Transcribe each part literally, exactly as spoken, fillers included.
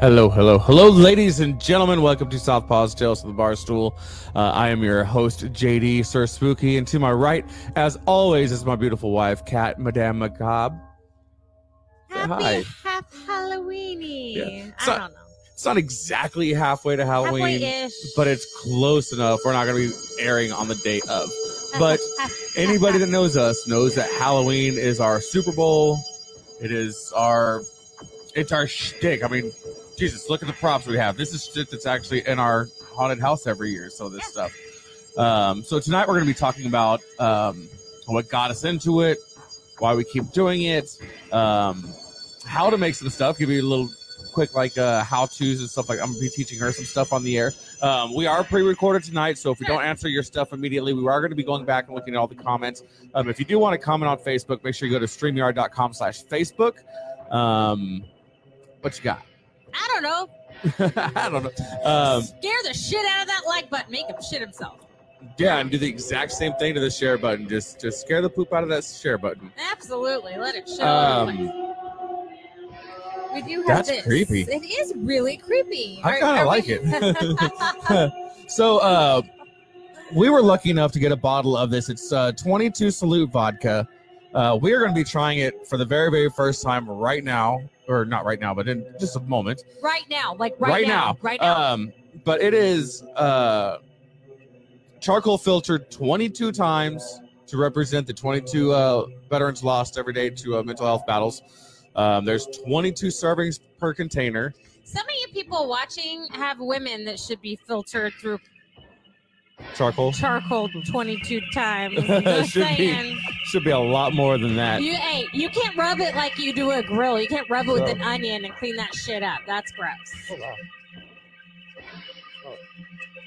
Hello, hello, hello, ladies and gentlemen. Welcome to Southpaw's Tales of the Barstool. Uh, I am your host, J D, Sir Spooky, and to my right, as always, is my beautiful wife, Kat, Madame Macabre. Happy half Halloweeny. Yeah. I not, don't know. It's not exactly halfway to Halloween, halfway-ish, but it's close enough. We're not going to be airing on the day of. But anybody that knows us knows that Halloween is our Super Bowl. It is our, it's our shtick. I mean, Jesus, look at the props we have. This is shit that's actually in our haunted house every year, so this stuff. Um, so tonight we're going to be talking about um, what got us into it, why we keep doing it, um, how to make some stuff, give you a little quick like uh, how-tos and stuff. Like I'm going to be teaching her some stuff on the air. Um, we are pre-recorded tonight, so if we don't answer your stuff immediately, we are going to be going back and looking at all the comments. Um, if you do want to comment on Facebook, make sure you go to StreamYard.com slash Facebook. Um, what you got? I don't know. I don't know. Um, Scare the shit out of that like button. Make him shit himself. Yeah, and do the exact same thing to the share button. Just just scare the poop out of that share button. Absolutely. Let it show. Um, we do have that's this. That's creepy. It is really creepy. I kind of like we... it. So uh, we were lucky enough to get a bottle of this. It's uh, twenty-two Salute vodka. Uh, we are going to be trying it for the very, very first time right now. Or not right now, but in just a moment. Right now. Like right, right now, now. Right now. Um, but it is uh, charcoal filtered twenty-two times to represent the twenty-two uh, veterans lost every day to uh, mental health battles. Um, there's twenty-two servings per container. Some of you people watching have women that should be filtered through charcoal. Charcoal twenty-two times. Just should saying. Be should be a lot more than that. You hey, you can't rub it like you do a grill. You can't rub it with oh. an onion and clean that shit up. That's gross. Oh, wow. Oh.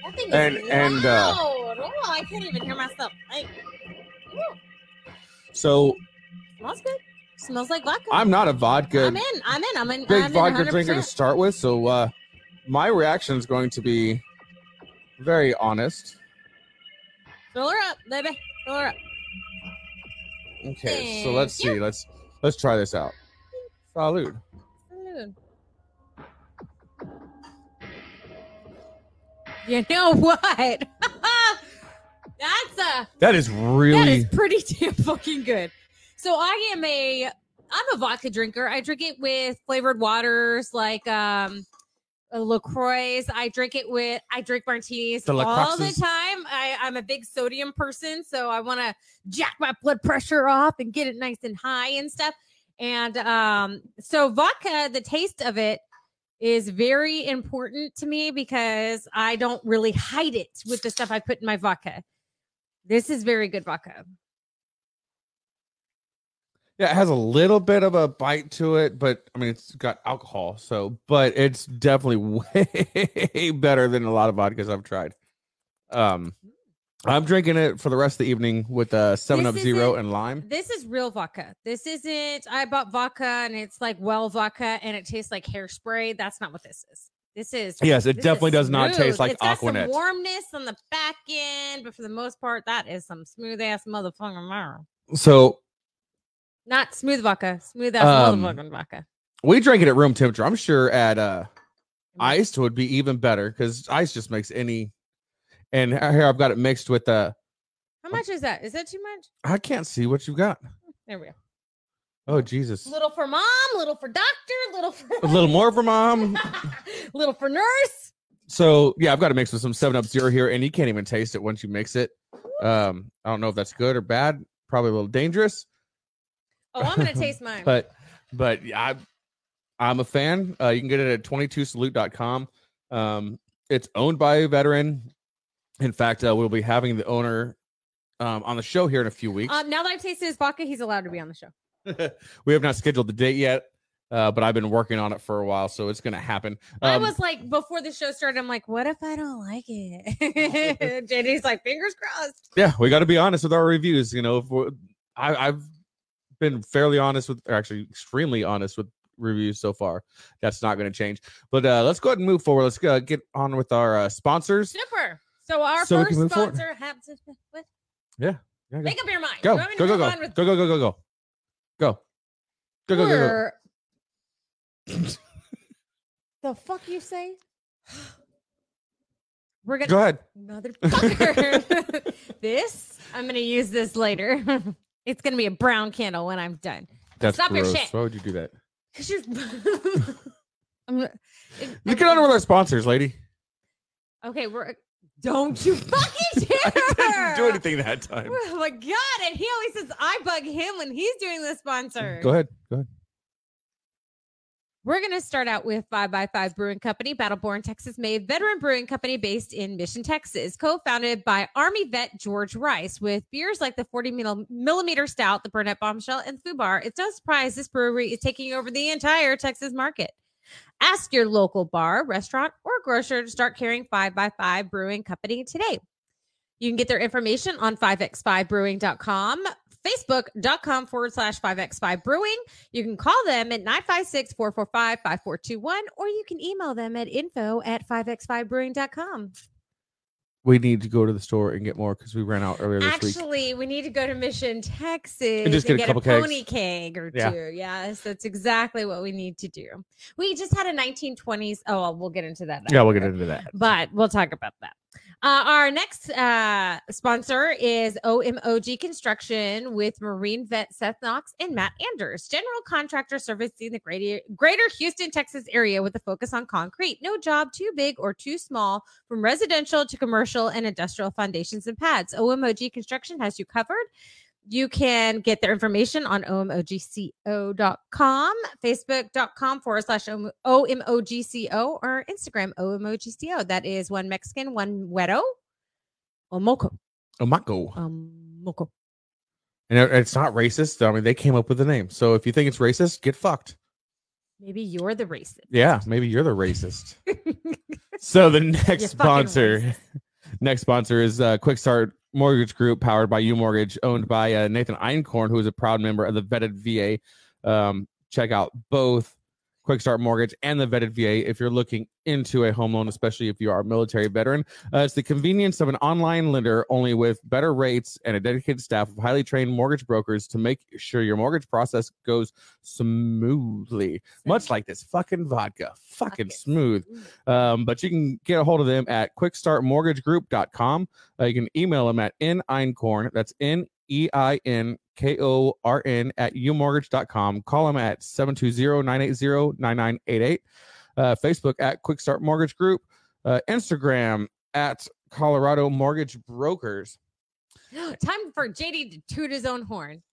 That thing is and, loud. And, uh, oh, I can't even hear myself. I, so smells good. Smells like vodka. I'm not a vodka. I'm in. I'm in. I'm in. Big I'm vodka in drinker to start with, so uh, my reaction is going to be very honest. Fill her up, baby. Fill her up. Okay, Thank so let's see. You. Let's let's try this out. Salud. Salud. You know what? That's a. That is really. That is pretty damn fucking good. So I am a. I'm a vodka drinker. I drink it with flavored waters, like um, LaCroix. I drink it with. I drink martinis the all the time. I, I'm a big sodium person, so I want to jack my blood pressure off and get it nice and high and stuff. And um, so vodka, the taste of it is very important to me because I don't really hide it with the stuff I put in my vodka. This is very good vodka. Yeah, it has a little bit of a bite to it, but I mean, it's got alcohol, so but it's definitely way better than a lot of vodkas I've tried. Um, I'm drinking it for the rest of the evening with a Seven Up Zero and lime. This is real vodka. This isn't. I bought vodka and it's like well vodka and it tastes like hairspray. That's not what this is. This is yes, it definitely does not taste like Aquanet. It's got some warmness on the back end, but for the most part, that is some smooth ass motherfucker. So. Not smooth vodka. Smooth as um, vodka. We drink it at room temperature. I'm sure at uh, iced would be even better because ice just makes any. And here I've got it mixed with the. Uh, How much is that? Is that too much? I can't see what you've got. There we go. Oh Jesus! Little for mom, little for doctor, little for. A little more for mom. Little for nurse. So yeah, I've got it mixed with some Seven Up Zero here, and you can't even taste it once you mix it. Um, I don't know if that's good or bad. Probably a little dangerous. Oh, I'm gonna taste mine. but, but I, I'm a fan. Uh, you can get it at twenty-two salute dot com. Um, it's owned by a veteran. In fact, uh, we'll be having the owner um, on the show here in a few weeks. Um, now that I've tasted his vodka, he's allowed to be on the show. We have not scheduled the date yet, uh, but I've been working on it for a while, so it's gonna happen. Um, I was like, before the show started, I'm like, what if I don't like it? J D's like, fingers crossed. Yeah, we got to be honest with our reviews. You know, if we're, I, I've. been fairly honest with or actually extremely honest with reviews so far. That's not going to change, but uh let's go ahead and move forward. Let's uh, get on with our uh, sponsors. Super. So our so first sponsor have to what? Yeah, yeah, make up your mind. Go go go go go. With- go go go go go go go go go go go go go The fuck you say? We're gonna go ahead. Motherfucker. This I'm gonna use this later. It's gonna be a brown candle when I'm done. That's Stop gross. Your shit. Why would you do that? Because you're I'm gonna, it, you get on with our sponsors, lady. Okay, we're don't you fucking dare. I didn't do anything that time. Oh my god, and he always says I bug him when he's doing the sponsor. Go ahead. Go ahead. We're going to start out with five by five Brewing Company, Battleborn, Texas-made veteran brewing company based in Mission, Texas, co-founded by Army vet George Rice. With beers like the forty millimeter Stout, the Burnett Bombshell, and Fubar, it's no surprise this brewery is taking over the entire Texas market. Ask your local bar, restaurant, or grocer to start carrying five by five Brewing Company today. You can get their information on five by five brewing dot com. Facebook.com forward slash 5x5 Brewing. You can call them at nine five six, four four five, five four two one, or you can email them at info at 5x5brewing.com. We need to go to the store and get more because we ran out earlier this Actually, week. Actually, we need to go to Mission, Texas and, just get, and get a, couple a pony keg or yeah. two. Yes, that's exactly what we need to do. We just had a nineteen twenties. Oh, well, we'll get into that. After. Yeah, we'll get into that. But we'll talk about that. Uh, our next uh, sponsor is O M O G Construction with Marine vet Seth Knox and Matt Anders, general contractor servicing the greater, greater Houston, Texas area with a focus on concrete. No job too big or too small, from residential to commercial and industrial foundations and pads. O M O G Construction has you covered. You can get their information on omogco dot com, facebook dot com forward slash omogco, or Instagram omogco. That is one Mexican, one Wedo. Omoco. Omoco. Omoco. And it's not racist. I mean, they came up with the name. So if you think it's racist, get fucked. Maybe you're the racist. Yeah, maybe you're the racist. So the next sponsor, next sponsor is uh, Quick Start Mortgage Group, powered by U Mortgage, owned by uh, Nathan Einkorn, who is a proud member of the Vetted V A. Um, check out both Quick Start Mortgage and the Vetted V A if you're looking into a home loan, especially if you are a military veteran. Uh, it's the convenience of an online lender, only with better rates and a dedicated staff of highly trained mortgage brokers to make sure your mortgage process goes smoothly, much like this fucking vodka, fucking okay. smooth. Um, but you can get a hold of them at quick start mortgage group dot com. Uh, you can email them at n einkorn, that's N E I N K O R N, at u mortgage dot com. Call them at seven two zero, nine eight zero, nine nine eight eight. Uh, Facebook at Quick Start Mortgage Group, uh, Instagram at Colorado Mortgage Brokers. Time for J D to toot his own horn.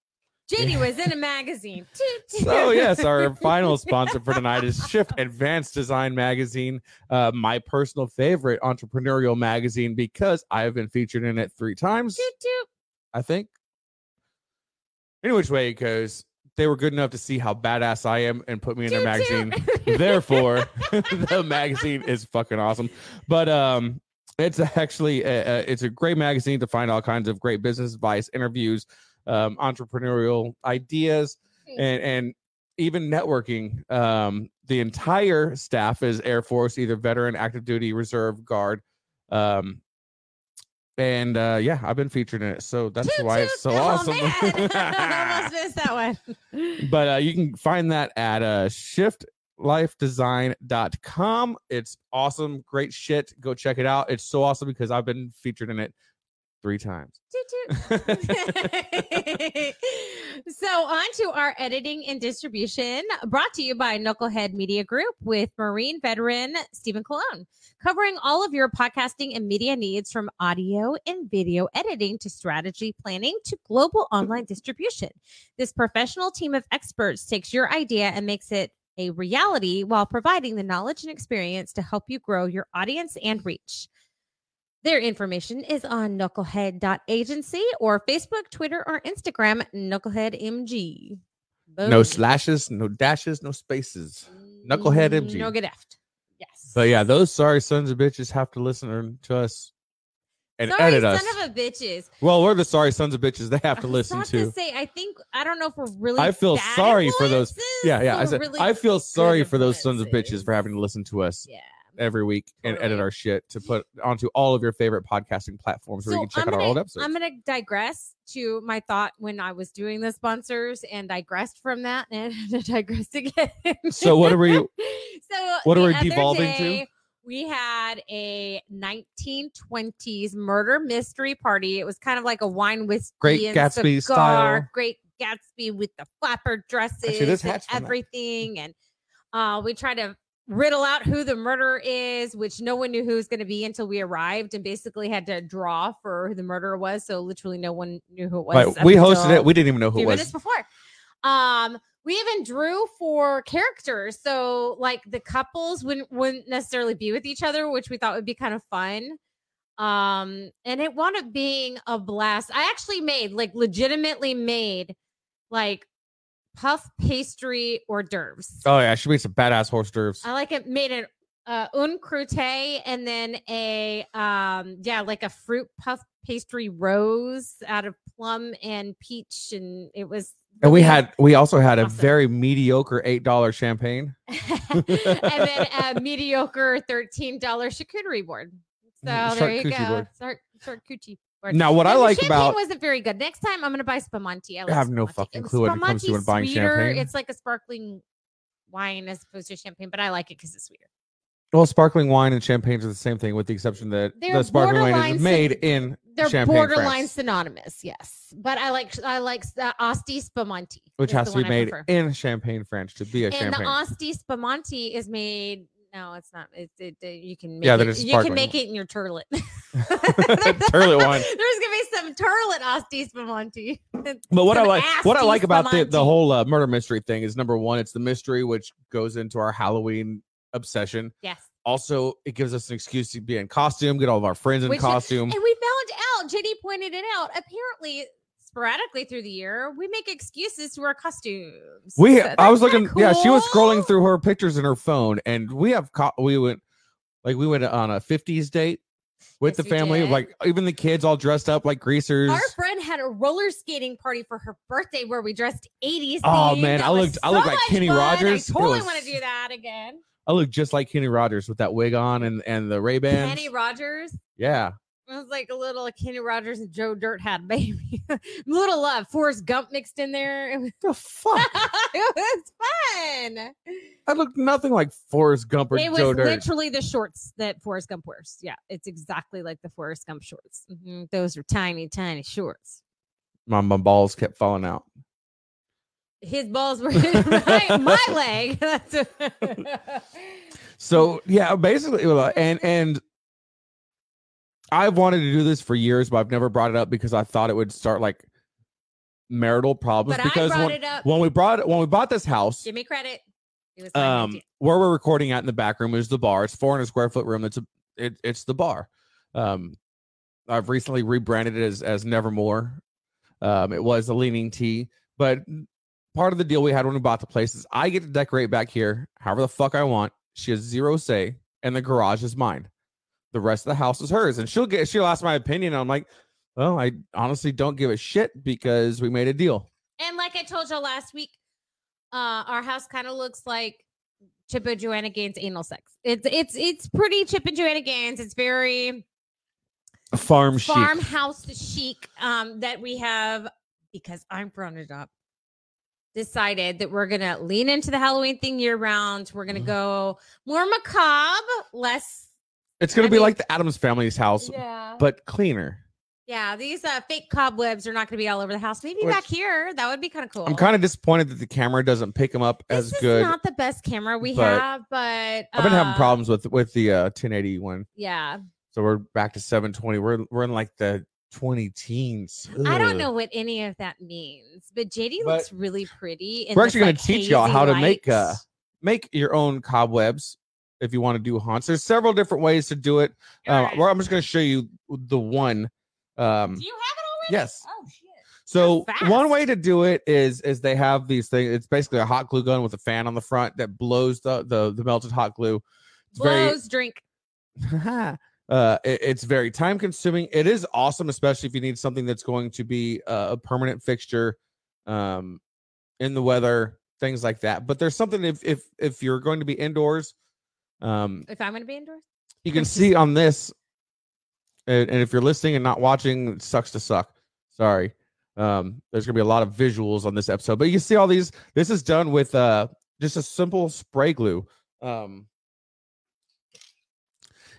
J D yeah. was in a magazine. So yes, our final sponsor for tonight is Shift Advanced Design Magazine, uh, my personal favorite entrepreneurial magazine because I have been featured in it three times. Toot, toot. I think. Any which way it goes, they were good enough to see how badass I am and put me in their magazine. Therefore, the magazine is fucking awesome. But um, it's actually a, a, it's a great magazine to find all kinds of great business advice, interviews, um, entrepreneurial ideas, and and even networking. Um, the entire staff is Air Force, either veteran, active duty, reserve, guard. Um, And uh, yeah, I've been featured in it, so that's toot, why toot, it's so oh, awesome. I almost missed that one. But uh, you can find that at uh, shift life design dot com. It's awesome, great shit. Go check it out. It's so awesome because I've been featured in it three times. Toot, toot. So on to our editing and distribution, brought to you by Knucklehead Media Group with Marine veteran Stephen Colon, covering all of your podcasting and media needs, from audio and video editing to strategy planning to global online distribution. This professional team of experts takes your idea and makes it a reality while providing the knowledge and experience to help you grow your audience and reach. Their information is on knucklehead dot agency or Facebook, Twitter, or Instagram, knucklehead M G. Boom. No slashes, no dashes, no spaces. Knucklehead M G. No get effed. Yes. But yeah, those sorry sons of bitches have to listen to us and sorry edit us. Sorry sons of bitches. Well, we're the sorry sons of bitches they have to I listen to. to say, I think, I don't know if we're really I feel sorry for those. Yeah, yeah. I, said, really I feel sorry for those sons of bitches for having to listen to us. Yeah. Every week and totally. Edit our shit to put onto all of your favorite podcasting platforms where so you can check gonna, out our old episodes. I'm going to digress to my thought when I was doing the sponsors and digressed from that and digressed again. So what are we? So what are we devolving to? We had a nineteen twenties murder mystery party. It was kind of like a wine whiskey Great and Gatsby cigar. Style. Great Gatsby with the flapper dresses Actually, and everything. That. And uh, we tried to riddle out who the murderer is, which no one knew who was going to be until we arrived and basically had to draw for who the murderer was. So literally no one knew who it was. Right. We hosted it. We didn't even know who it was. Minutes before. Um, we even drew for characters. So like the couples wouldn't, wouldn't necessarily be with each other, which we thought would be kind of fun. Um, and it wound up being a blast. I actually made like legitimately made like puff pastry hors d'oeuvres. Oh yeah. She made some badass hors d'oeuvres. I like it. Made an uh, un croûte and then a, um, yeah, like a fruit puff pastry rose out of plum and peach. And it was, And we had, we also had a awesome. very mediocre eight dollars champagne. And then a mediocre thirteen dollars charcuterie board. So Shark there you go. Shark, charcuterie board. Now what and I like about... wasn't very good. Next time I'm going to buy Spumante. I, like I have Spumante. no fucking clue when it comes to when buying champagne. It's like a sparkling wine as opposed to champagne, but I like it because it's sweeter. Well, sparkling wine and champagnes are the same thing with the exception that they're the sparkling wine is made syn- in They're Champagne, borderline France. synonymous, yes. But I like I like the Asti Spumante. Which has to be made in Champagne, France to be a and champagne. And the Asti Spumante is made... No, it's not. It, it, it, you can make yeah, it, you can make it in your turlet. Turlet wine. There's going to be some turlet Asti Spumante. But what I like what I like about the, the whole uh, murder mystery thing is, number one, it's the mystery, which goes into our Halloween obsession. Yes. Also, it gives us an excuse to be in costume, get all of our friends in Which, costume. And we found out, Jenny pointed it out, apparently sporadically through the year, we make excuses to our costumes. We, so I was looking, cool. yeah, she was scrolling through her pictures in her phone, and we have, co- we went, like, we went on a fifties date with yes, the family, like, even the kids all dressed up like greasers. Our friend had a roller skating party for her birthday where we dressed eighties. Oh, things. man, that I looked, so I looked like Kenny fun. Rogers. I totally was... want to do that again. I look just like Kenny Rogers with that wig on and, and the Ray-Bans. Kenny Rogers? Yeah. It was like a little Kenny Rogers and Joe Dirt had baby. Little love. Forrest Gump mixed in there. It was, the fuck? It was fun. I looked nothing like Forrest Gump or Joe Dirt. It was literally the shorts that Forrest Gump wears. Yeah, it's exactly like the Forrest Gump shorts. Mm-hmm. Those are tiny, tiny shorts. My, my balls kept falling out. His balls were in my, my leg. So, yeah, basically, and and I've wanted to do this for years, but I've never brought it up because I thought it would start like marital problems. But because I brought when, it up. when we brought when we bought this house, give me credit. It was um, idea. Where we're recording at in the back room is the bar. It's four hundred square foot room. It's a it, it's the bar. Um, I've recently rebranded it as as Nevermore. Um, it was the Leaning Tea, but part of the deal we had when we bought the place is I get to decorate back here however the fuck I want. She has zero say, and the garage is mine. The rest of the house is hers, and she'll get she'll ask my opinion. And I'm like, well, I honestly don't give a shit because we made a deal. And like I told you last week, uh, our house kind of looks like Chip and Joanna Gaines' anal sex. It's it's it's pretty Chip and Joanna Gaines. It's very farm chic. farmhouse chic um, that we have because I'm grounded up. Decided that we're gonna lean into the Halloween thing year round. We're gonna go more macabre, less. It's gonna I be mean, like the Addams Family's house, yeah. but cleaner. Yeah, these uh, fake cobwebs are not gonna be all over the house. Maybe Which, back here, that would be kind of cool. I'm kind of disappointed that the camera doesn't pick them up this as is good. It's not the best camera we but have, but uh, I've been having problems with with the uh, ten eighty one. Yeah. So we're back to seven twenty. We're we're in like the twenty teens. Ugh. I don't know what any of that means, but J D but looks really pretty. We're actually going like, to teach y'all how light. to make uh, make your own cobwebs if you want to do haunts. There's several different ways to do it. Um, right. Well, I'm just going to show you the one. Um, do you have it already? Yes. Oh shit! So one way to do it is is they have these things. It's basically a hot glue gun with a fan on the front that blows the the, the melted hot glue. It's blows very... drink. Uh, it, it's very time consuming. It is awesome, especially if you need something that's going to be uh, a permanent fixture um, in the weather, things like that. But there's something if if if you're going to be indoors. Um, if I'm going to be indoors, you can see on this. And, and if you're listening and not watching, it sucks to suck. Sorry. Um, there's going to be a lot of visuals on this episode, but you see all these. This is done with uh, just a simple spray glue. Um,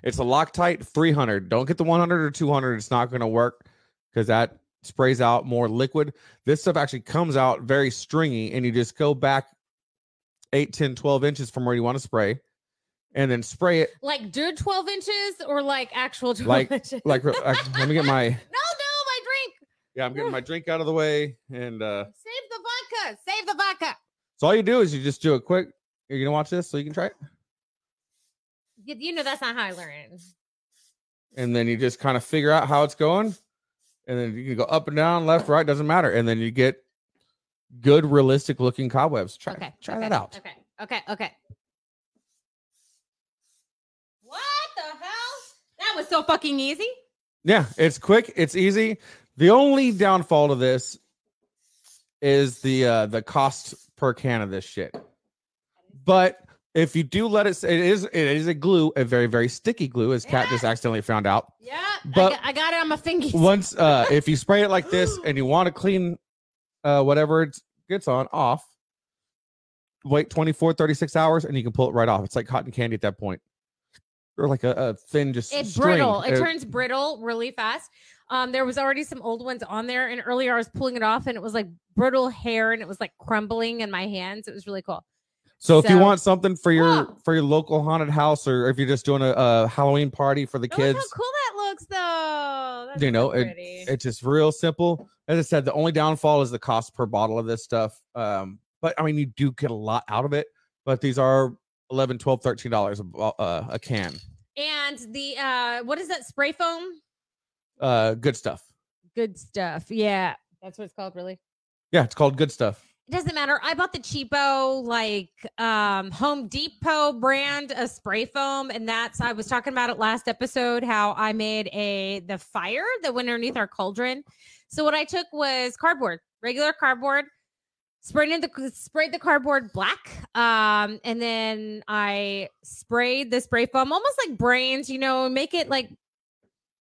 It's a Loctite three hundred. Don't get the one hundred or two hundred. It's not going to work because that sprays out more liquid. This stuff actually comes out very stringy, and you just go back eight, ten, twelve inches from where you want to spray and then spray it. Like dude twelve inches or like actual twelve like, inches? Like, like, let me get my... No, no, my drink. Yeah, I'm getting my drink out of the way. and uh, Save the vodka. Save the vodka. So all you do is you just do a quick... You're going to watch this so you can try it? You know that's not how I learned. And then you just kind of figure out how it's going. And then you can go up and down, left, right, doesn't matter. And then you get good, realistic looking cobwebs. Try, okay, try okay, that out. Okay, okay, okay. What the hell? That was so fucking easy. Yeah, it's quick, it's easy. The only downfall to this is the uh, the cost per can of this shit. But if you do let it, it is it is a glue, a very, very sticky glue, as Kat yeah. just accidentally found out. Yeah, but I got, I got it on my fingers. Once, uh, if you spray it like this and you want to clean uh, whatever it gets on off, wait twenty-four, thirty-six hours, and you can pull it right off. It's like cotton candy at that point. Or like a, a thin just It's string. brittle. It, it turns brittle really fast. Um, there was already some old ones on there, and earlier I was pulling it off, and it was like brittle hair, and it was like crumbling in my hands. It was really cool. So, so if you want something for your whoa. for your local haunted house, or if you're just doing a, a Halloween party for the kids, look how cool that looks, though. That's you know, so it, it's just real simple. As I said, the only downfall is the cost per bottle of this stuff. Um, but I mean, you do get a lot out of it. But these are eleven, twelve, thirteen dollars a, uh, a can. And the uh, what is that spray foam? Uh, good stuff. Good stuff. Yeah, that's what it's called, really. Yeah, it's called good stuff. Doesn't matter. I bought the cheapo, like um, Home Depot brand of spray foam, and that's I was talking about it last episode how I made a the fire that went underneath our cauldron. So what I took was cardboard, regular cardboard, sprayed the sprayed the cardboard black, um, and then I sprayed the spray foam almost like brains, you know, make it like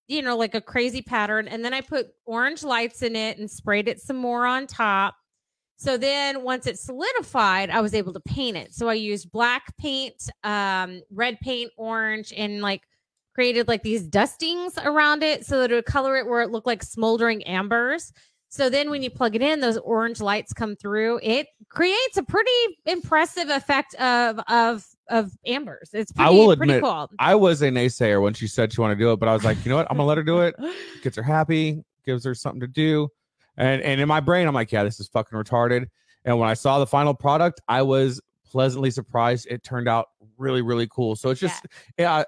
you know like a crazy pattern, and then I put orange lights in it and sprayed it some more on top. So then once it solidified, I was able to paint it. So I used black paint, um, red paint, orange, and like created like these dustings around it so that it would color it where it looked like smoldering ambers. So then when you plug it in, those orange lights come through. It creates a pretty impressive effect of of of ambers. It's pretty, I will pretty admit, cool. I was a naysayer when she said she wanted to do it, but I was like, you know what? I'm going to let her do it. Gets her happy, gives her something to do. And and in my brain, I'm like, yeah, this is fucking retarded. And when I saw the final product, I was pleasantly surprised. It turned out really, really cool. So it's just, yeah, yeah I,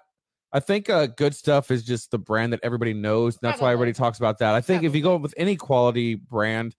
I think uh, good stuff is just the brand that everybody knows. That's Probably. why everybody talks about that. I think Probably. if you go with any quality brand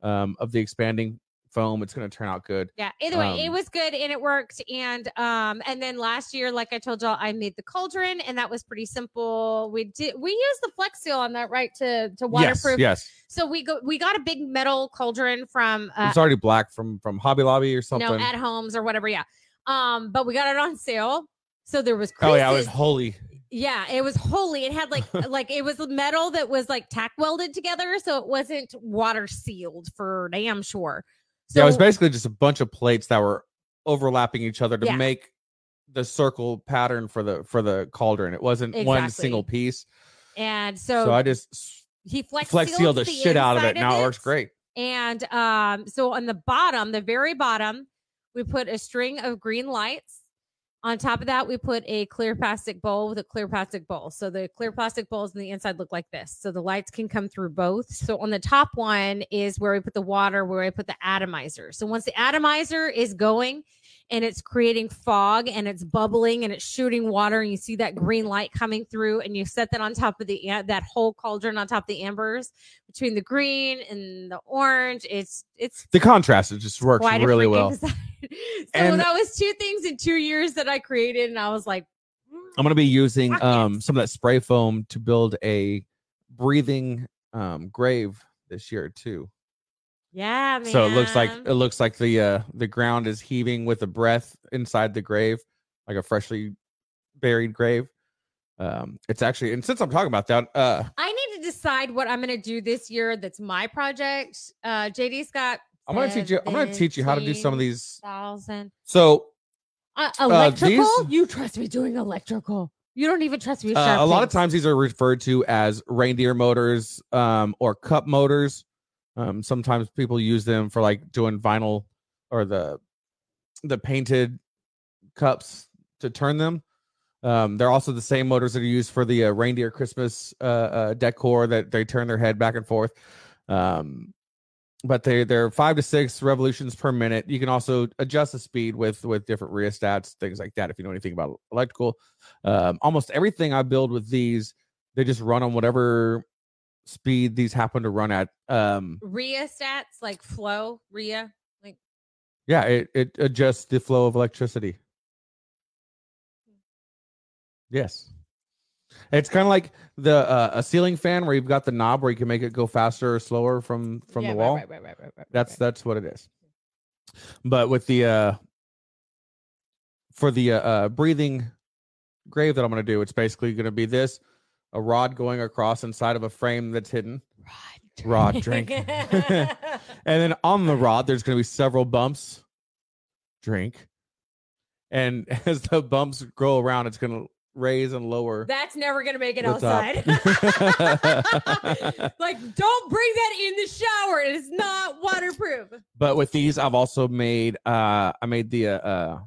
um, of the expanding foam, it's going to turn out good. Yeah, either way, um, it was good and it worked. And um, and then last year, like I told y'all, I made the cauldron, and that was pretty simple. We did we used the Flex Seal on that, right? To to waterproof. Yes. yes. So we go we got a big metal cauldron from uh, it's already black from from Hobby Lobby or something. No, At Homes or whatever. Yeah. Um, but we got it on sale, so there was creases. Oh yeah, it was holy. Yeah, it was holy. It had like like it was metal that was like tack welded together, so it wasn't water sealed for damn sure. So, yeah, it was basically just a bunch of plates that were overlapping each other to yeah. make the circle pattern for the for the cauldron. It wasn't exactly. one single piece. And so, so I just he flex, flex sealed the, the shit out of it. Now it works great. And um, so on the bottom, the very bottom, we put a string of green lights. On top of that, we put a clear plastic bowl with a clear plastic bowl. So the clear plastic bowls on the inside look like this. So the lights can come through both. So on the top one is where we put the water, where I put the atomizer. So once the atomizer is going and it's creating fog and it's bubbling and it's shooting water and you see that green light coming through and you set that on top of the, that whole cauldron on top of the ambers between the green and the orange. It's, it's the contrast. It just works really well. Exciting. So and that was two things in two years that I created, and I was like, mm, I'm going to be using um, some of that spray foam to build a breathing um, grave this year too. Yeah, man. So it looks like it looks like the uh, the ground is heaving with a breath inside the grave, like a freshly buried grave. Um, it's actually, and since I'm talking about that, uh, I need to decide what I'm going to do this year. That's my project. Uh, J D Scott. I'm gonna teach you. I'm gonna teach you how to do some of these. Thousand. So, uh, electrical. Uh, these, you trust me doing electrical? You don't even trust me. Uh, a lot of times these are referred to as reindeer motors um, or cup motors. Um, sometimes people use them for like doing vinyl or the the painted cups to turn them. Um, they're also the same motors that are used for the uh, reindeer Christmas uh, uh, decor that they turn their head back and forth. Um, but they, they're five to six revolutions per minute. You can also adjust the speed with with different rheostats, things like that, if you know anything about electrical. Um, almost everything I build with these, they just run on whatever speed these happen to run at. Um, rheostats, like flow, rhea? Like... Yeah, it, it adjusts the flow of electricity. Yes. It's kind of like the uh, a ceiling fan where you've got the knob where you can make it go faster or slower from, from yeah, the wall. Right, right, right, right, right, that's right. That's what it is. But with the uh, for the uh, uh, breathing grave that I'm going to do, it's basically going to be this: a rod going across inside of a frame that's hidden. Rod, rod drink. And then on the rod, there's going to be several bumps. Drink. And as the bumps go around, it's going to raise and lower. That's never gonna make it outside. Like, don't bring that in the shower. It is not waterproof. But with these, I've also made uh I made the uh, uh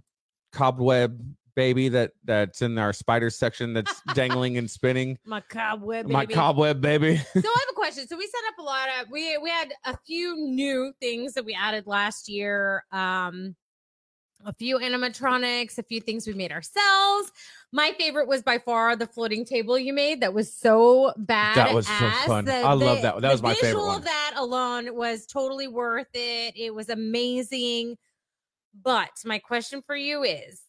cobweb baby that that's in our spider section that's dangling and spinning. My cobweb baby. My cobweb baby. So I have a question. So we set up a lot of we we had a few new things that we added last year. Um A few animatronics, a few things we made ourselves. My favorite was by far the floating table you made. That was so bad. That was so fun. The, I the, love that. That the was my favorite one. The visual of that alone was totally worth it. It was amazing. But my question for you is,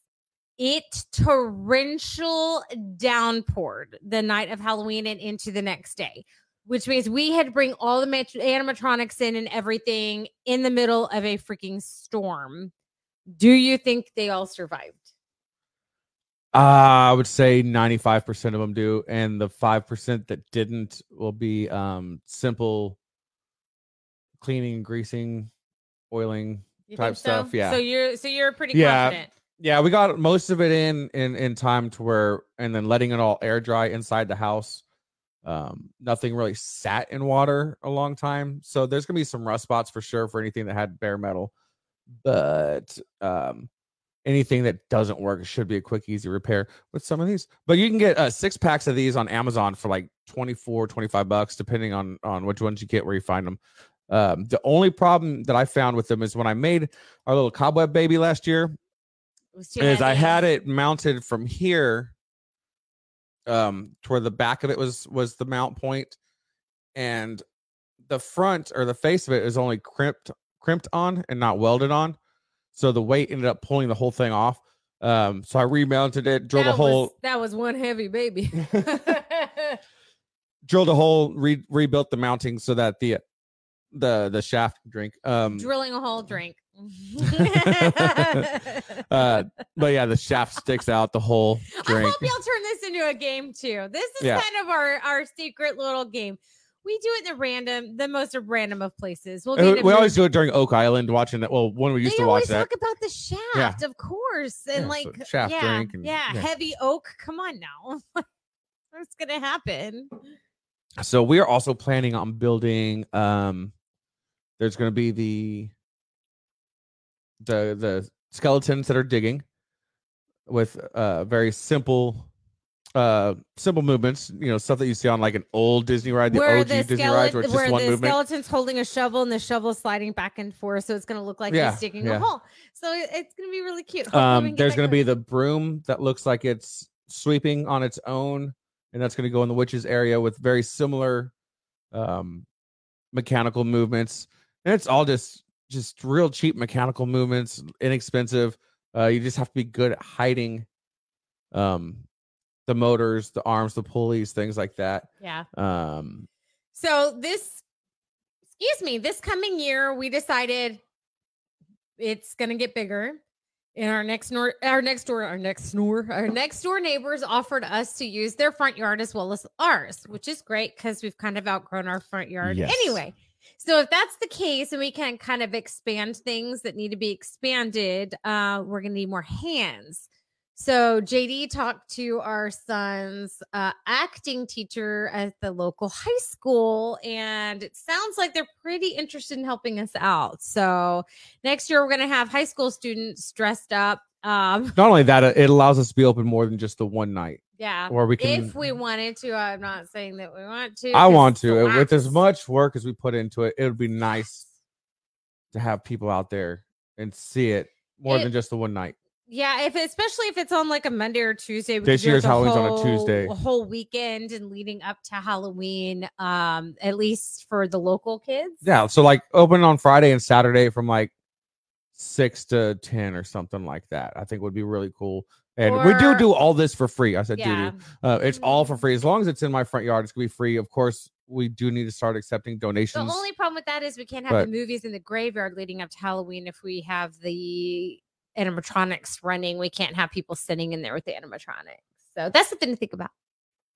it torrential downpoured the night of Halloween and into the next day, which means we had to bring all the animatronics in and everything in the middle of a freaking storm. Do you think they all survived? Uh, I would say ninety-five percent of them do. And the five percent that didn't will be um, simple cleaning, greasing, oiling you type stuff. So? Yeah. So you're so you're pretty yeah. confident. Yeah, we got most of it in, in in time to where, and then letting it all air dry inside the house. Um, nothing really sat in water a long time. So there's going to be some rust spots for sure for anything that had bare metal. But um, anything that doesn't work should be a quick, easy repair with some of these. But you can get uh, six packs of these on Amazon for like twenty-four, twenty-five bucks, depending on, on which ones you get, where you find them. Um, the only problem that I found with them is when I made our little cobweb baby last year, is I had it mounted from here um, to where the back of it was was the mount point, and the front or the face of it is only crimped crimped on and not welded on, so the weight ended up pulling the whole thing off. Um so I remounted it, drilled that a hole was, that was one heavy baby. Drilled a hole, re- rebuilt the mounting so that the the the shaft drink um drilling a hole drink uh but yeah, the shaft sticks out, the hole drink. I hope you'll turn this into a game too. This is yeah. kind of our our secret little game. We do it in the random, the most random of places. We'll do it we always do it during Oak Island, watching that. Well, when we used they to watch that. They always talk about the shaft, yeah. of course. And yeah, like, so shaft yeah, drink and, yeah, yeah, heavy oak. Come on now. What's going to happen? So we are also planning on building, um, there's going to be the, the, the skeletons that are digging with uh, very simple Uh, simple movements, you know, stuff that you see on like an old Disney ride, the where O G the Disney skele- rides, where it's where just one the movement. Skeleton's holding a shovel and the shovel sliding back and forth, so it's going to look like yeah, he's digging yeah. a hole. So it's going to be really cute. Um, there's going to be the broom that looks like it's sweeping on its own, and that's going to go in the witch's area with very similar um, mechanical movements, and it's all just just real cheap mechanical movements, inexpensive. Uh, you just have to be good at hiding. Um. The motors, the arms, the pulleys, things like that. Yeah. Um. So this, excuse me, this coming year, we decided it's going to get bigger. And our next door, our next door, our next door, our next door neighbors offered us to use their front yard as well as ours, which is great because we've kind of outgrown our front yard yes. anyway. So if that's the case and we can kind of expand things that need to be expanded, uh, we're going to need more hands. So J D talked to our son's uh, acting teacher at the local high school, and it sounds like they're pretty interested in helping us out. So next year, we're going to have high school students dressed up. Um, Not only that, it allows us to be open more than just the one night. Yeah. Or we can, if we wanted to. I'm not saying that we want to. I want to. With to. As much work as we put into it, it would be nice to have people out there and see it more it, than just the one night. Yeah, if especially if it's on like a Monday or Tuesday. This year's Halloween's whole, on a Tuesday. A whole weekend and leading up to Halloween, um, at least for the local kids. Yeah, so like open on Friday and Saturday from like six to ten or something like that. I think would be really cool. And or, we do do all this for free. I said, yeah. do, do. Uh, it's all for free. As long as it's in my front yard, it's going to be free. Of course, we do need to start accepting donations. The only problem with that is we can't have but, the movies in the graveyard leading up to Halloween if we have the animatronics running. We can't have people sitting in there with the animatronics, so that's something to think about.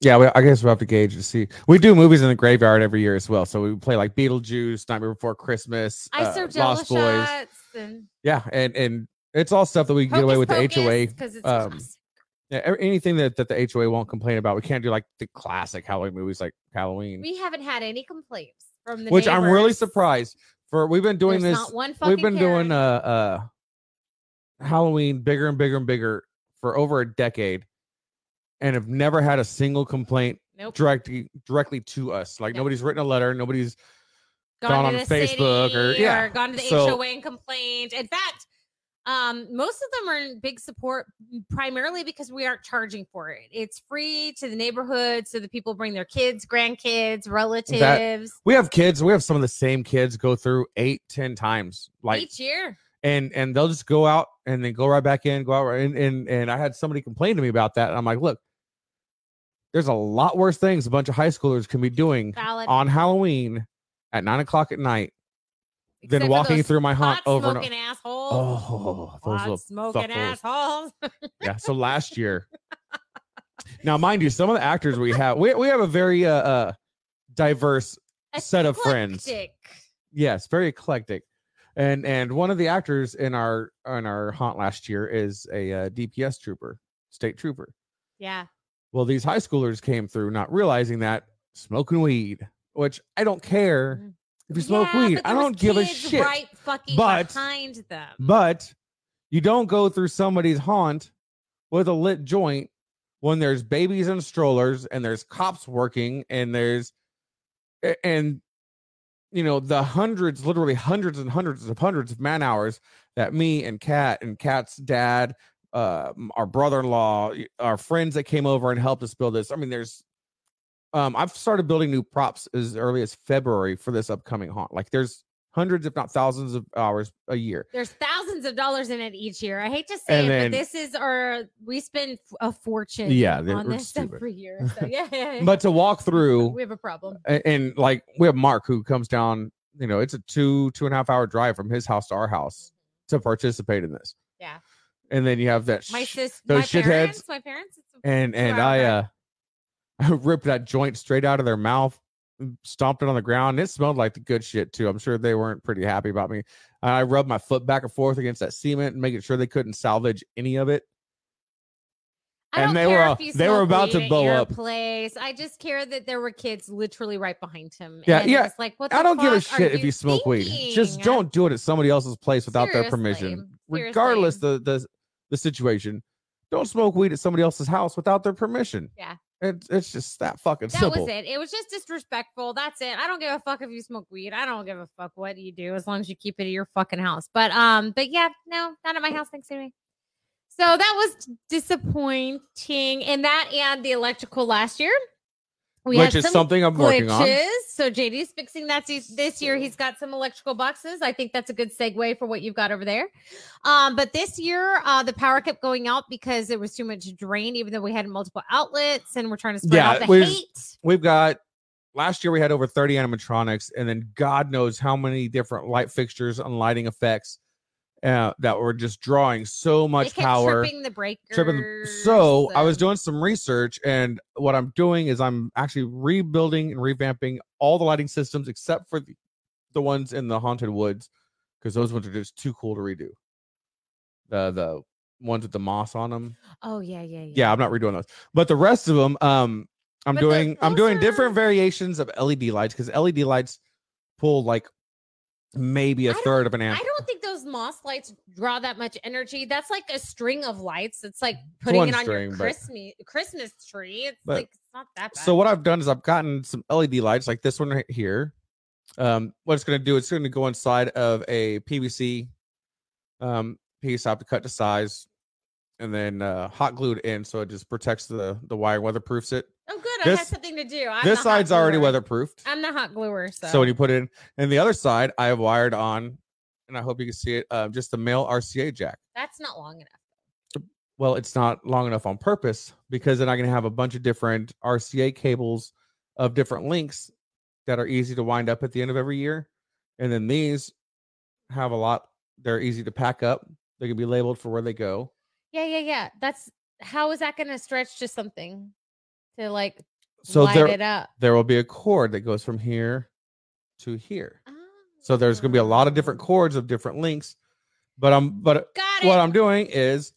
Yeah, we, I guess we'll have to gauge to see. We do movies in the graveyard every year as well, so we play like Beetlejuice, Nightmare Before Christmas, I uh, Lost Boys, and yeah, and and it's all stuff that we can get away with the H O A because it's um, classic. Yeah, anything that, that the H O A won't complain about. We can't do like the classic Halloween movies like Halloween. We haven't had any complaints from the which neighbors. I'm really surprised for. We've been doing There's this. Not one fucking we've been Karen. doing uh uh. Halloween bigger and bigger and bigger for over a decade and have never had a single complaint nope. directly directly to us. Like nope. nobody's written a letter, nobody's gone, gone on Facebook or, yeah. or gone to the so, H O A and complained. In fact, um, most of them are in big support primarily because we aren't charging for it. It's free to the neighborhood, so the people bring their kids, grandkids, relatives. That, we have kids, we have some of the same kids go through eight, ten times like each year. And and they'll just go out and then go right back in, go out. Right, and, and and I had somebody complain to me about that. And I'm like, look, there's a lot worse things a bunch of high schoolers can be doing Valid. on Halloween at nine o'clock at night Except than walking through my haunt over and over. Oh, those little smoking assholes. Yeah. So last year. Now, mind you, some of the actors we have, we, we have a very uh, uh, diverse eclectic. set of friends. Yes, very eclectic. And and one of the actors in our in our haunt last year is a uh, D P S trooper, state trooper. Yeah. Well, these high schoolers came through not realizing that smoking weed, which I don't care if you smoke yeah, weed. I don't give a shit. Right fucking but, behind them. But you don't go through somebody's haunt with a lit joint when there's babies and strollers and there's cops working and there's and. You know, the hundreds, literally hundreds and hundreds of hundreds of man hours that me and Kat and Kat's dad, uh, our brother-in-law, our friends that came over and helped us build this. I mean, there's um, I've started building new props as early as February for this upcoming haunt. Like there's hundreds, if not thousands of hours a year. There's thousands of dollars in it each year. I hate to say and it, then, but this is our, we spend a fortune yeah, on this stupid. every year. So yeah, yeah, yeah. But to walk through. We have a problem. And, and like we have Mark who comes down, you know, it's a two, two and a half hour drive from his house to our house to participate in this. Yeah. And then you have that. My sis, those my shitheads. Parents, my parents. It's a and and I, uh, I ripped that joint straight out of their mouth. Stomped it on the ground. It smelled like the good shit too. I'm sure they weren't pretty happy about me. I rubbed my foot back and forth against that cement, making sure they couldn't salvage any of it. I and don't they care were if they were about to blow up. Place. I just care that there were kids literally right behind him. Yeah, and yeah. It's like what? The I don't give a shit if you, you smoke thinking? weed. Just don't do it at somebody else's place without Seriously. their permission, regardless Seriously. the the the situation. Don't smoke weed at somebody else's house without their permission. Yeah. It, it's just that fucking that simple. That was it. It was just disrespectful. That's it. I don't give a fuck if you smoke weed. I don't give a fuck what you do as long as you keep it at your fucking house. But um, but yeah, no, not at my house. Thanks anyway. So that was disappointing. And that and the electrical last year. We Which had is some something I'm working glitches. on. So J D's fixing that this year. He's got some electrical boxes. I think that's a good segue for what you've got over there. Um, but this year, uh, the power kept going out because there was too much drain, even though we had multiple outlets and we're trying to spread yeah, out the we've, hate. We've got, last year we had over thirty animatronics and then God knows how many different light fixtures and lighting effects uh, that were just drawing so much it kept power. Tripping the breakers. Tripping the, so, so I was doing some research, and what I'm doing is I'm actually rebuilding and revamping all the lighting systems except for the, the ones in the Haunted Woods because those ones are just too cool to redo. The the ones with the moss on them. Oh yeah, yeah, yeah. Yeah, I'm not redoing those. But the rest of them, um, I'm but doing I'm doing are... different variations of L E D lights, because L E D lights pull like maybe a third of an amp. I don't think those moss lights draw that much energy. That's like a string of lights. It's like putting One it on string, your Christmas but... Christmas tree. It's but... like it's not that bad. So what I've done is I've gotten some L E D lights like this one right here. Um, what it's going to do, it's going to go inside of a P V C um, piece. I have to cut to size and then uh, hot glued in, so it just protects the, the wire, weatherproofs it. Oh, good. This, I have something to do. I'm this side's gluer. Already weatherproofed. I'm the hot gluer. So. so when you put it in, and the other side, I have wired on, and I hope you can see it, uh, just the male R C A jack. That's not long enough. Well, it's not long enough on purpose, because then I can have a bunch of different R C A cables of different lengths that are easy to wind up at the end of every year. And then these have a lot. They're easy to pack up. They can be labeled for where they go. Yeah, yeah, yeah. That's how is that going to stretch to something to like so light there, it up? There will be a cord that goes from here to here. Oh. So there's going to be a lot of different cords of different links. But I'm but what I'm doing is,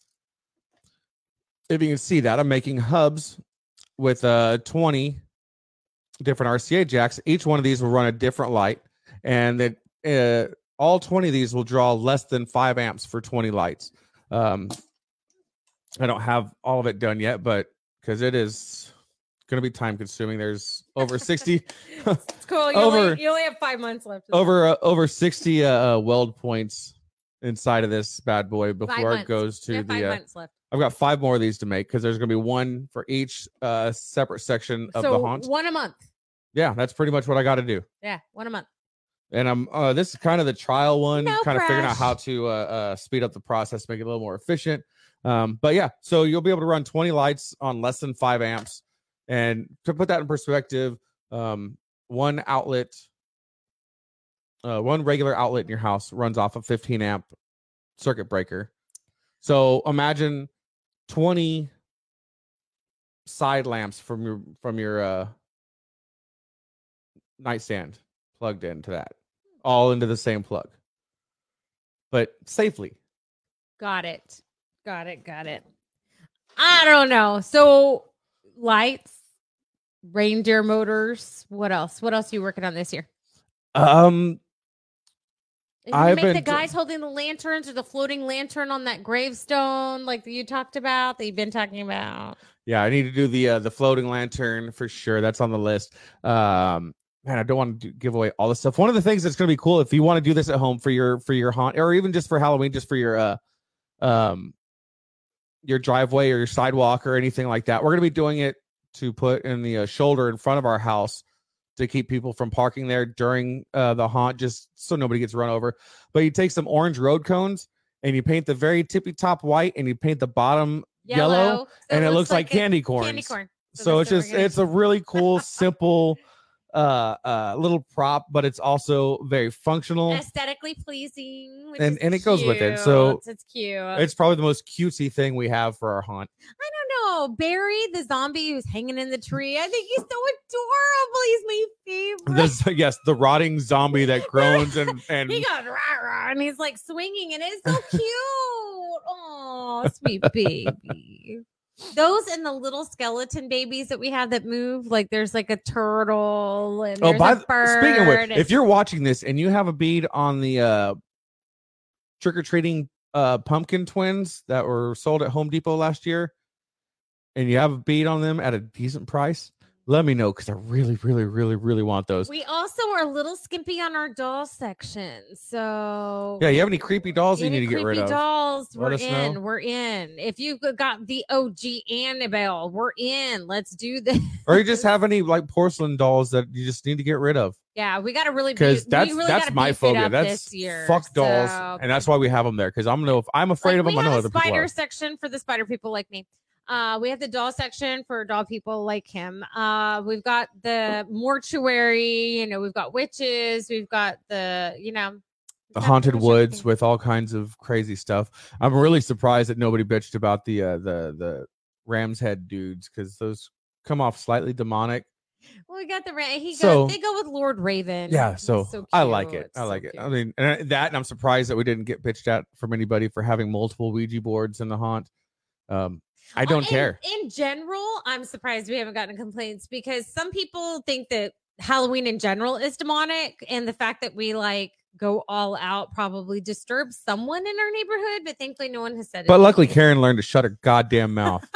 if you can see that, I'm making hubs with uh twenty different R C A jacks. Each one of these will run a different light, and that uh, all twenty of these will draw less than five amps for twenty lights. Um, I don't have all of it done yet, but because it is going to be time consuming. There's over sixty. It's cool. You, over, only, you only have five months left. Over uh, over sixty uh, weld points inside of this bad boy before it goes to the. Uh, left. I've got five more of these to make, because there's going to be one for each uh, separate section of so the haunt. One a month. Yeah, that's pretty much what I got to do. Yeah, one a month. And I'm uh, this is kind of the trial one, no kind pressure. Of figuring out how to uh, uh, speed up the process, make it a little more efficient. Um, but yeah, so you'll be able to run twenty lights on less than five amps. And to put that in perspective, um, one outlet, uh, one regular outlet in your house runs off a fifteen amp circuit breaker. So imagine twenty side lamps from your from your uh, nightstand plugged into that, all into the same plug, but safely. Got it. Got it. Got it. I don't know. So lights, reindeer motors. What else? What else are you working on this year? Um. You I've make been the guys d- holding the lanterns or the floating lantern on that gravestone, like you talked about, that you've been talking about. Yeah, I need to do the uh, the floating lantern for sure. That's on the list. Um, man, I don't want to do, give away all this stuff. One of the things that's going to be cool, if you want to do this at home for your for your haunt, or even just for Halloween, just for your uh, um, your driveway or your sidewalk or anything like that. We're going to be doing it to put in the uh, shoulder in front of our house, to keep people from parking there during uh, the haunt, just so nobody gets run over. But you take some orange road cones and you paint the very tippy top white and you paint the bottom yellow, yellow so and it looks, looks like, like candy corn. Candy corn. So, so it's just, it's a really cool, simple uh, uh, little prop, but it's also very functional. Aesthetically pleasing. Which and is and it goes cute. With it. So it's cute. It's probably the most cutesy thing we have for our haunt. I know. Oh, Barry, the zombie who's hanging in the tree. I think he's so adorable. He's my favorite. This, yes, the rotting zombie that groans and, and he goes rah, rah, and he's like swinging, and it's so cute. Oh, sweet baby. Those and the little skeleton babies that we have that move. Like there's like a turtle and oh, there's by a bird. Speaking of which, and- if you're watching this and you have a bead on the uh, trick or treating uh, pumpkin twins that were sold at Home Depot last year, and you have a bead on them at a decent price, let me know, because I really, really, really, really want those. We also are a little skimpy on our doll section. So yeah, you have any creepy dolls any you need to get rid of? Creepy dolls, we're in. Know. We're in. If you got the O G Annabelle, we're in. Let's do this. Or you just have any like porcelain dolls that you just need to get rid of. Yeah, we got to really because be- that's really that's my phobia. That's year, fuck dolls, so. And that's why we have them there, because I'm no, I'm afraid like, of them. I know other people. We have a spider section for the spider people like me. Uh, we have the doll section for doll people like him. Uh, we've got the mortuary, you know, we've got witches. We've got the, you know, the haunted woods with all kinds of crazy stuff. I'm really surprised that nobody bitched about the, uh, the, the ram's head dudes, because those come off slightly demonic. Well, we got the right. He so, got, they go with Lord Raven. Yeah, so, so I like it. I like so it. Cute. I mean, and that, and I'm surprised that we didn't get bitched out from anybody for having multiple Ouija boards in the haunt. Um, I don't uh, in, care. In general, I'm surprised we haven't gotten complaints because some people think that Halloween in general is demonic, and the fact that we like go all out probably disturbs someone in our neighborhood. But thankfully, no one has said it. But luckily, Karen learned to shut her goddamn mouth.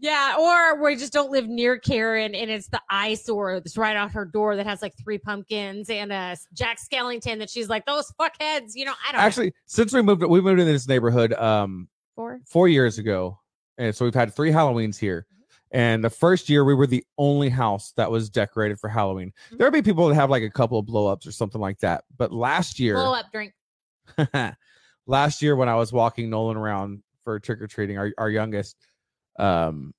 Yeah, or we just don't live near Karen, and it's the eyesore that's right out her door that has like three pumpkins and a Jack Skellington that she's like, those fuckheads, you know. I don't actually know. Since we moved we moved into this neighborhood um four four years ago, and so we've had three Halloweens here. And the first year we were the only house that was decorated for Halloween. Mm-hmm. There'd be people that have like a couple of blow-ups or something like that, but last year blow up drink. Last year when I was walking Nolan around for trick-or-treating, our, our youngest, um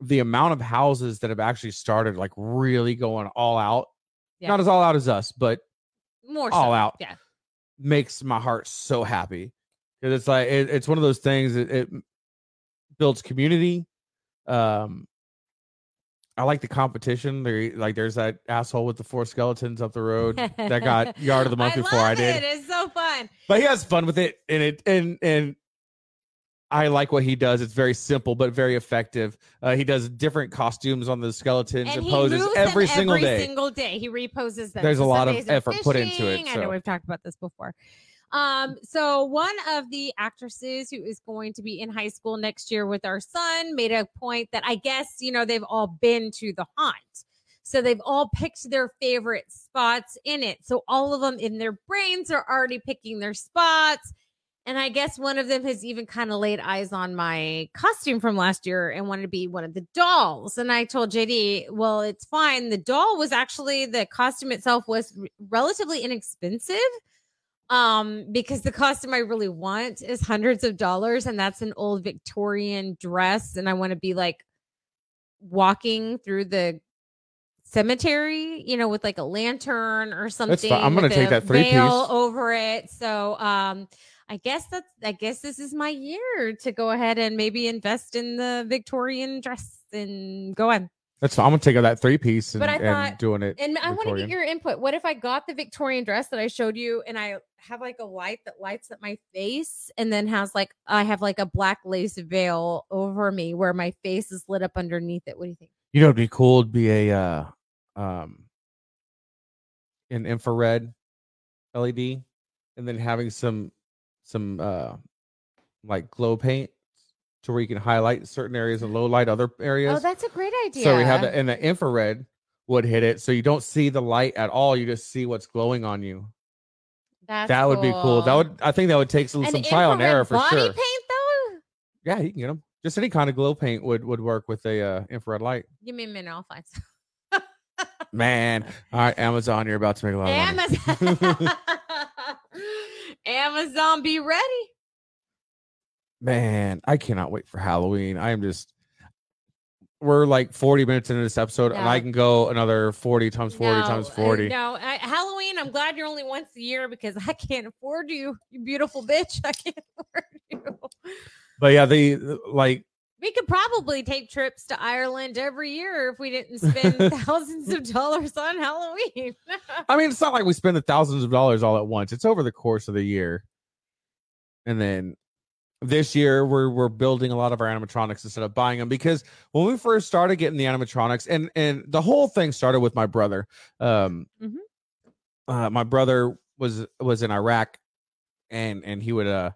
the amount of houses that have actually started like really going all out, yeah. Not as all out as us, but more all so. Out yeah, makes my heart so happy because it's like it, it's one of those things that it builds community. um I like the competition. There, like, there's that asshole with the four skeletons up the road that got yard of the month I before I did. It. It's so fun, but he has fun with it, and it and and I like what he does. It's very simple, but very effective. Uh, he does different costumes on the skeletons and, and poses every single every day. Every single day. He reposes them. There's so a lot of effort fishing. Put into it. So. I know we've talked about this before. Um, so one of the actresses who is going to be in high school next year with our son made a point that I guess, you know, they've all been to the haunt. So they've all picked their favorite spots in it. So all of them in their brains are already picking their spots. And I guess one of them has even kind of laid eyes on my costume from last year and wanted to be one of the dolls. And I told J D, well, it's fine. The doll was actually, the costume itself was r- relatively inexpensive um, because the costume I really want is hundreds of dollars. And that's an old Victorian dress. And I want to be like walking through the cemetery, you know, with like a lantern or something. I'm going to take that three piece over it. So, um, I guess that's, I guess this is my year to go ahead and maybe invest in the Victorian dress and go on. That's fine. I'm going to take out that three piece and, but I thought, and doing it. And Victorian. I want to get your input. What if I got the Victorian dress that I showed you and I have like a light that lights up my face and then has like, I have like a black lace veil over me where my face is lit up underneath it. What do you think? You know, it'd be cool. It'd be a, uh, um, an infrared L E D and then having some, some uh like glow paint to where you can highlight certain areas and low light other areas. Oh, that's a great idea. So we have that, and the infrared would hit it so you don't see the light at all, you just see what's glowing on you. That's that would cool. be cool. That would, I think that would take some, some trial and error for body sure. Body paint though? Yeah, you can get them. Just any kind of glow paint would would work with a uh, infrared light. Give me a minute, I'll find some. Man, all right, Amazon, you're about to make a lot of Amazon. Money. Amazon, be ready. Man, I cannot wait for Halloween. I am just, we're like forty minutes into this episode, no. and I can go another forty times forty no, times forty. No, I, Halloween, I'm glad you're only once a year because I can't afford you, you beautiful bitch. I can't afford you. But yeah, they like, we could probably take trips to Ireland every year if we didn't spend thousands of dollars on Halloween. I mean, it's not like we spend the thousands of dollars all at once. It's over the course of the year. And then this year, we're we're building a lot of our animatronics instead of buying them. Because when we first started getting the animatronics, and, and the whole thing started with my brother. Um, mm-hmm. uh, my brother was was in Iraq, and, and he would... uh.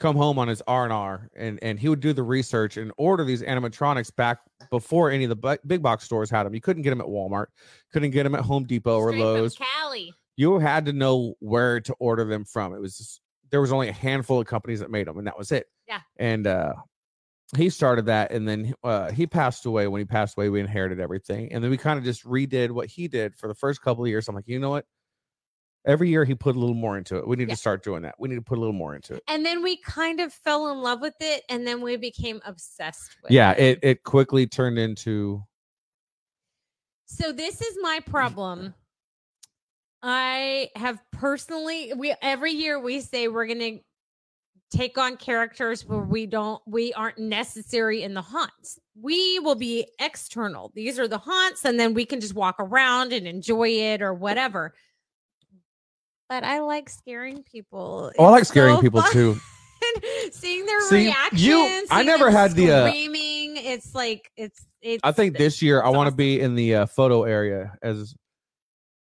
come home on his R and R and and he would do the research and order these animatronics back before any of the b- big box stores had them. You couldn't get them at Walmart, couldn't get them at Home Depot or Straight Lowe's. Cali. You had to know where to order them from. It was just, there was only a handful of companies that made them, and that was it. Yeah. And uh, he started that, and then uh, he passed away. When he passed away, we inherited everything, and then we kind of just redid what he did for the first couple of years. I'm like, you know what? Every year he put a little more into it. We need yeah. to start doing that. We need to put a little more into it. And then we kind of fell in love with it. And then we became obsessed with yeah, it. Yeah, it, it quickly turned into. So this is my problem. I have personally, we every year we say we're going to take on characters where we don't, we aren't necessary in the haunts. We will be external. These are the haunts, and then we can just walk around and enjoy it or whatever. But I like scaring people. Oh, I like scaring people too. Seeing their See, reactions. You, I never had screaming. the screaming. Uh, it's like it's. It's I think this year I want to awesome. be in the uh, photo area as,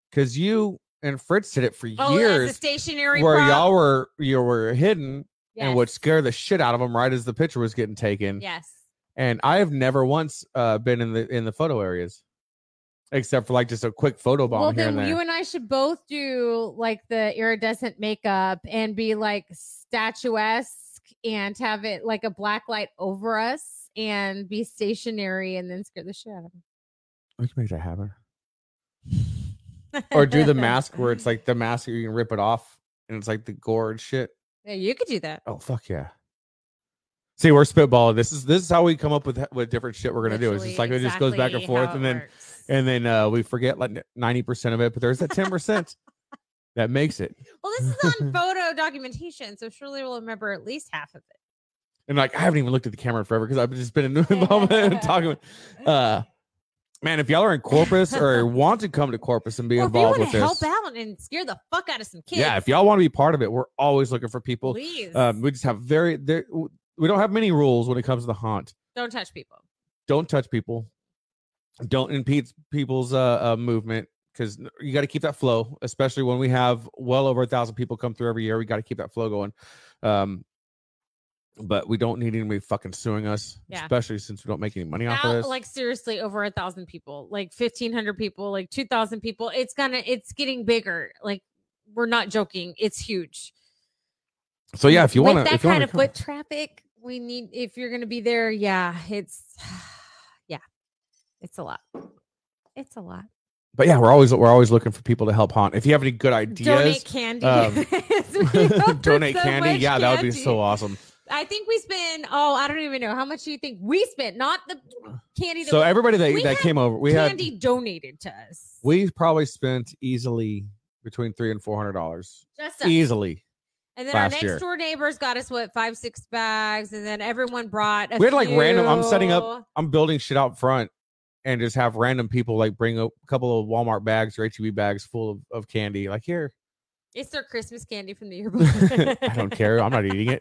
because you and Fritz did it for oh, years. Stationary where prop. y'all were you were hidden. Yes. And would scare the shit out of them right as the picture was getting taken. Yes. And I have never once uh, been in the in the photo areas, except for like just a quick photo bomb. Well, here then and there. You and I should both do like the iridescent makeup and be like statuesque and have it like a black light over us and be stationary and then scare the shit out of them. We can make that happen. Or do the mask where it's like the mask you can rip it off and it's like the gore and shit. Yeah, you could do that. Oh fuck yeah! See, we're spitballing. This is this is how we come up with with different shit we're gonna Literally, do. It's just like exactly it just goes back and forth, and then works. and then uh, we forget like ninety percent of it, but there's that ten percent that makes it. Well, this is on photo documentation, so surely we'll remember at least half of it. And like I haven't even looked at the camera in forever because I've just been in the involvement and talking. Uh, Man, if y'all are in Corpus or want to come to Corpus and be or involved with this, help out and scare the fuck out of some kids. Yeah, if y'all want to be part of it, we're always looking for people. Please, um, we just have very there. We don't have many rules when it comes to the haunt. Don't touch people. Don't touch people. Don't impede people's uh, uh, movement, because you got to keep that flow, especially when we have well over a thousand people come through every year. We got to keep that flow going. Um, But we don't need anybody fucking suing us, yeah. especially since we don't make any money now, off of this. Like seriously, over a thousand people, like fifteen hundred people, like two thousand people. It's gonna, it's getting bigger. Like we're not joking. It's huge. So yeah, if you want to, that kind of foot traffic, we need. If you're gonna be there, yeah, it's, yeah, it's a lot. It's a lot. But yeah, we're always we're always looking for people to help haunt. If you have any good ideas, donate candy. Um, donate so candy. Yeah, candy. That would be so awesome. I think we spent, oh, I don't even know. How much do you think we spent? Not the candy. That so we, everybody that, that came over, we candy had candy donated to us. We probably spent easily between three and four hundred dollars. Just us. Easily. And then our next year. door neighbors got us what five, six bags, and then everyone brought. A we had few. like random. I'm setting up. I'm building shit out front, and just have random people like bring a couple of Walmart bags or H E B bags full of, of candy. Like here, it's their Christmas candy from the year before. I don't care. I'm not eating it.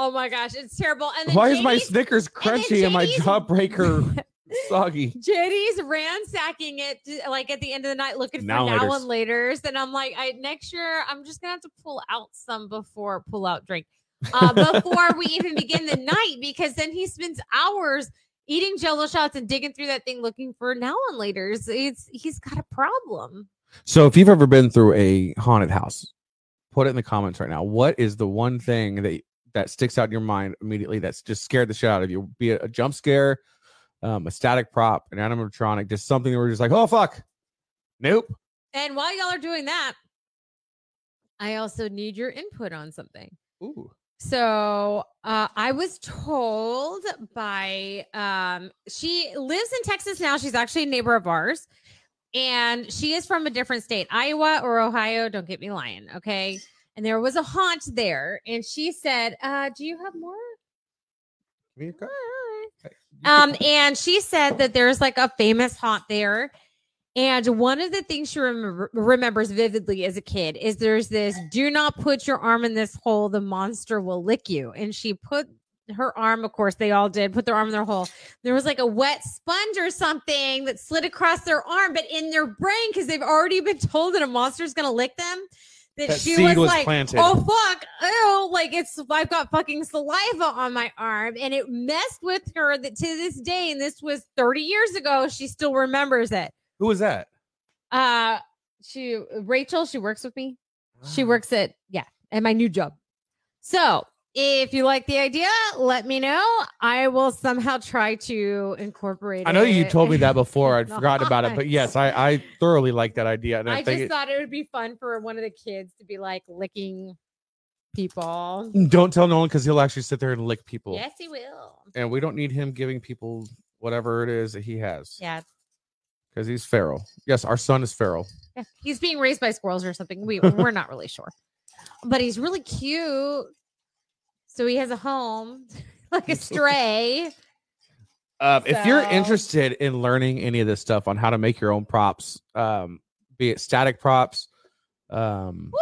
Oh my gosh, it's terrible. And then why Jenny's, is my Snickers crunchy and, and my Jawbreaker soggy? Jenny's ransacking it to, like at the end of the night looking for now, now and laters. And I'm like, I, next year I'm just gonna have to pull out some before pull out drink uh, before we even begin the night, because then he spends hours eating Jello shots and digging through that thing looking for now and laters. It's he's got a problem. So if you've ever been through a haunted house, put it in the comments right now. What is the one thing that that sticks out in your mind immediately that's just scared the shit out of you, be it a jump scare, um, a static prop, an animatronic, just something that we're just like, oh fuck, nope. And while y'all are doing that, I also need your input on something. Ooh. So uh, I was told by um, she lives in Texas now. She's actually a neighbor of ours, and she is from a different state, Iowa or Ohio. Don't get me lying, okay. And there was a haunt there. And she said, uh, do you have more? Um, and she said that there's like a famous haunt there. And one of the things she rem- remembers vividly as a kid is there's this, do not put your arm in this hole. The monster will lick you. And she put her arm, of course, they all did, put their arm in their hole. There was like a wet sponge or something that slid across their arm, but in their brain, because they've already been told that a monster is going to lick them. That, that she was, was like, planted. Oh, fuck. Oh, like it's, I've got fucking saliva on my arm. And it messed with her that to this day, and this was thirty years ago, she still remembers it. Who was that? Uh, she, Rachel, she works with me. Oh. She works at, yeah, at my new job. So if you like the idea, let me know. I will somehow try to incorporate it. I know you told me that before. I'd forgotten about it. But yes, I, I thoroughly like that idea. And I, I think just it, thought it would be fun for one of the kids to be like licking people. Don't tell Nolan, because he'll actually sit there and lick people. Yes, he will. And we don't need him giving people whatever it is that he has. Yeah. Because he's feral. Yes, our son is feral. Yeah. He's being raised by squirrels or something. We, we're not really sure. but he's really cute. So he has a home, like a stray. Uh, so. If you're interested in learning any of this stuff on how to make your own props, um, be it static props, um,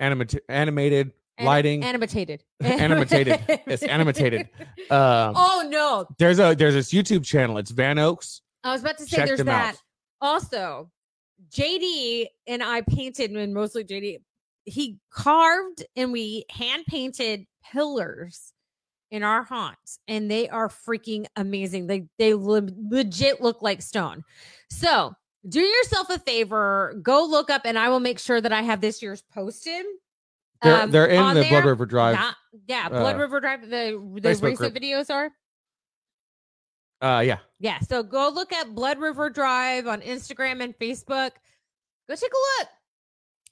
animat- animated, An- lighting, animated, animated, it's animated. Um, oh no! There's a there's this YouTube channel. It's Van Oaks. I was about to say Check there's that. Out. Also, J D and I painted, and mostly J D. He carved and we hand painted pillars in our haunts, and they are freaking amazing. They they le- legit look like stone. So do yourself a favor, go look up, and I will make sure that I have this year's posted. They're, um, they're in the there. Blood River Drive. Not, yeah, Blood uh, River Drive. The the recent videos are. Uh, yeah. Yeah. So go look at Blood River Drive on Instagram and Facebook. Go take a look.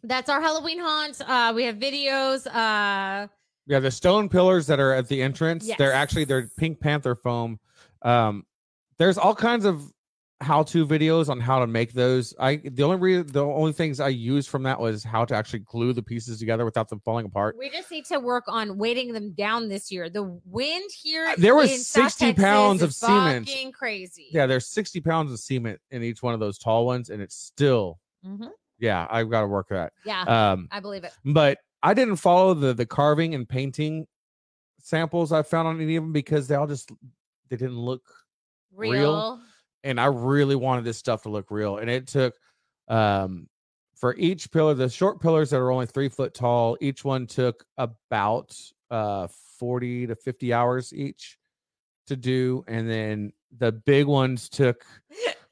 That's our Halloween haunt. Uh, we have videos. Uh. Yeah, the stone pillars that are at the entrance, yes. they're actually, they're Pink Panther foam. Um, there's all kinds of how-to videos on how to make those. I the only re- the only things I used from that was how to actually glue the pieces together without them falling apart. We just need to work on weighting them down this year. The wind here, there was in sixty pounds of cement. Crazy. Yeah, there's sixty pounds of cement in each one of those tall ones, and it's still. Mm-hmm. Yeah, I've got to work that. Yeah, um, I believe it. But I didn't follow the, the carving and painting samples I found on any of them because they all just, they didn't look real. real. And I really wanted this stuff to look real. And it took, um, for each pillar, the short pillars that are only three foot tall, each one took about uh, forty to fifty hours each to do. And then the big ones took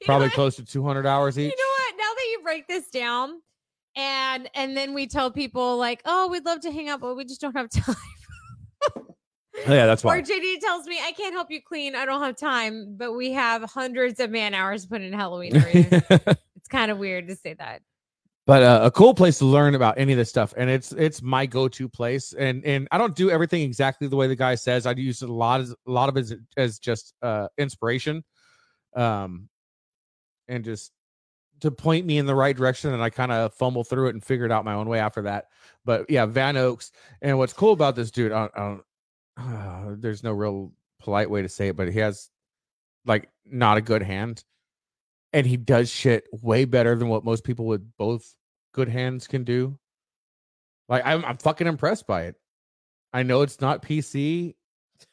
probably close to two hundred hours each. You know what? Now that you break this down, And and then we tell people like, oh, we'd love to hang out, but we just don't have time. Yeah, that's why. Or J D tells me, I can't help you clean. I don't have time. But we have hundreds of man hours put in Halloween. It's kind of weird to say that. But uh, a cool place to learn about any of this stuff. And it's it's my go-to place. And and I don't do everything exactly the way the guy says. I use a lot of, a lot of it as, as just uh, inspiration. Um, and just. to point me in the right direction, and I kind of fumble through it and figure it out my own way after that. But yeah, Van Oaks. And what's cool about this dude, I don't, I don't, uh, there's no real polite way to say it, but he has like not a good hand, and he does shit way better than what most people with both good hands can do. Like I'm, I'm fucking impressed by it. I know it's not P C.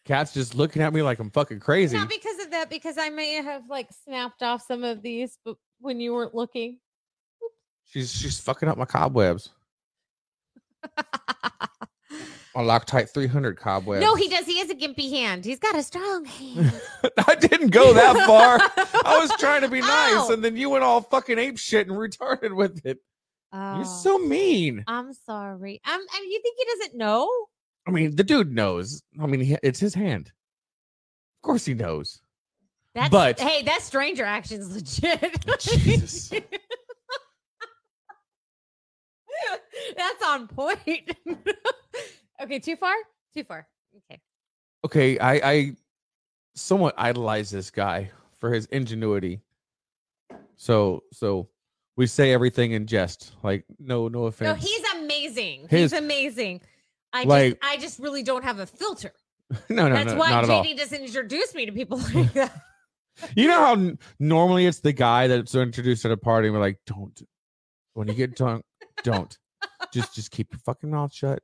Cat's just looking at me like I'm fucking crazy. Not because of that, because I may have like snapped off some of these, but when you weren't looking. Oops. She's she's fucking up my cobwebs. My Loctite three hundred cobwebs. No, he does. He has a gimpy hand. He's got a strong hand. I didn't go that far. I was trying to be nice, Ow. and then you went all fucking ape shit and retarded with it. Oh, you're so mean. I'm sorry. Um, I mean, you think he doesn't know? I mean, the dude knows. I mean, he, it's his hand. Of course he knows. That's, but hey, that stranger action's legit. Jesus. That's on point. Okay, too far? Too far. Okay. Okay, I, I somewhat idolize this guy for his ingenuity. So so we say everything in jest. Like, no, no offense. No, he's amazing. His, he's amazing. I like, just I just really don't have a filter. No, no, That's no. That's why not J D doesn't introduce me to people like that. You know how n- normally it's the guy that's introduced at a party and we're like, don't. When you get drunk, don't. Just just keep your fucking mouth shut.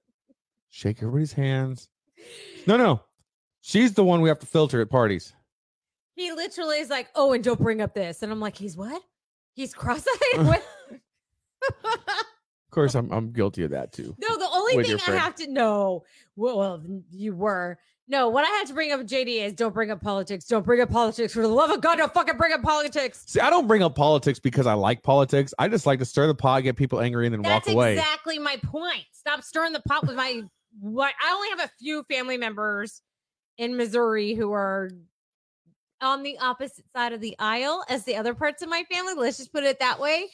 Shake everybody's hands. No, no. She's the one we have to filter at parties. He literally is like, oh, and don't bring up this. And I'm like, he's what? He's cross-eyed? What? Of course, I'm I'm guilty of that, too. No, the only thing I have to know, well, well, you were. No, what I had to bring up, J D, is don't bring up politics. Don't bring up politics. For the love of God, don't fucking bring up politics. See, I don't bring up politics because I like politics. I just like to stir the pot, get people angry, and then That's walk away. That's exactly my point. Stop stirring the pot with my... What I only have a few family members in Missouri who are on the opposite side of the aisle as the other parts of my family. Let's just put it that way.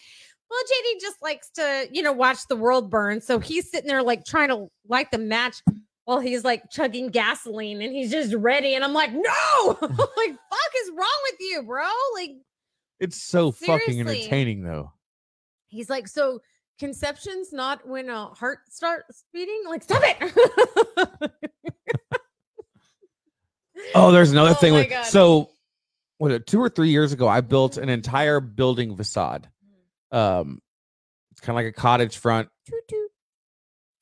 Well, J D just likes to, you know, watch the world burn. So he's sitting there, like, trying to light the match... Well, he's like chugging gasoline and he's just ready. And I'm like, no, like, fuck is wrong with you, bro? Like, it's so seriously. Fucking entertaining, though. He's like, so conception's not when a heart starts beating. Like, stop it. Oh, there's another oh thing. With, so what, two or three years ago, I built an entire building facade. Um, it's kind of like a cottage front. Choo-choo.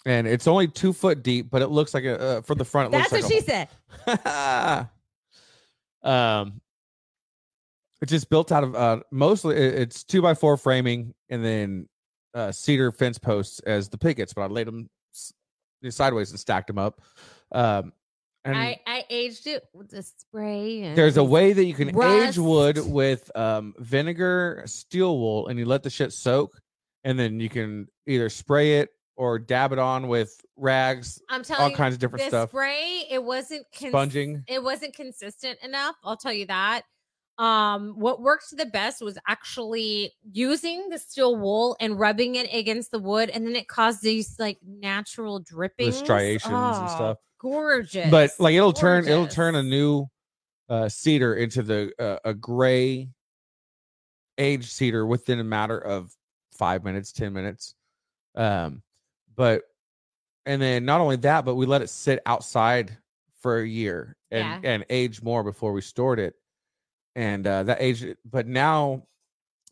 And it's only two foot deep, but it looks like a, uh, from the front. It That's looks like what a, she said. um, It's just built out of uh, mostly it's two by four framing and then uh, cedar fence posts as the pickets. But I laid them sideways and stacked them up. Um, and I, I aged it with a spray. And there's a way that you can rust. age wood with um, vinegar, steel wool, and you let the shit soak. And then you can either spray it or dab it on with rags. I'm telling all you, kinds of different the stuff. Spray it wasn't cons- sponging. It wasn't consistent enough. I'll tell you that. Um, what worked the best was actually using the steel wool and rubbing it against the wood, and then it caused these like natural drippings, the striations oh, and stuff. Gorgeous, but like it'll gorgeous. turn it'll turn a new uh, cedar into the uh, a gray aged cedar within a matter of five minutes, ten minutes. Um, but and then not only that, but we let it sit outside for a year and yeah. and age more before we stored it. And uh, that age, but now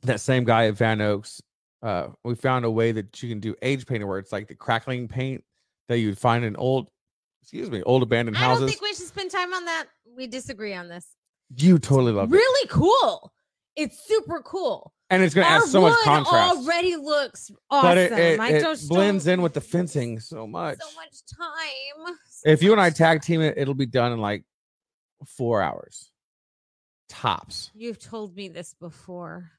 that same guy at Van Oaks, uh, we found a way that you can do age painting where it's like the crackling paint that you'd find in old, excuse me, old abandoned houses. I don't think we should spend time on that. We disagree on this. You totally love really it. Really cool. It's super cool. And it's going to add so much contrast. Already looks awesome. But it, it, I it just blends in with the fencing so much. So much time. So if you and I tag team it, it'll be done in like four hours. Tops. You've told me this before.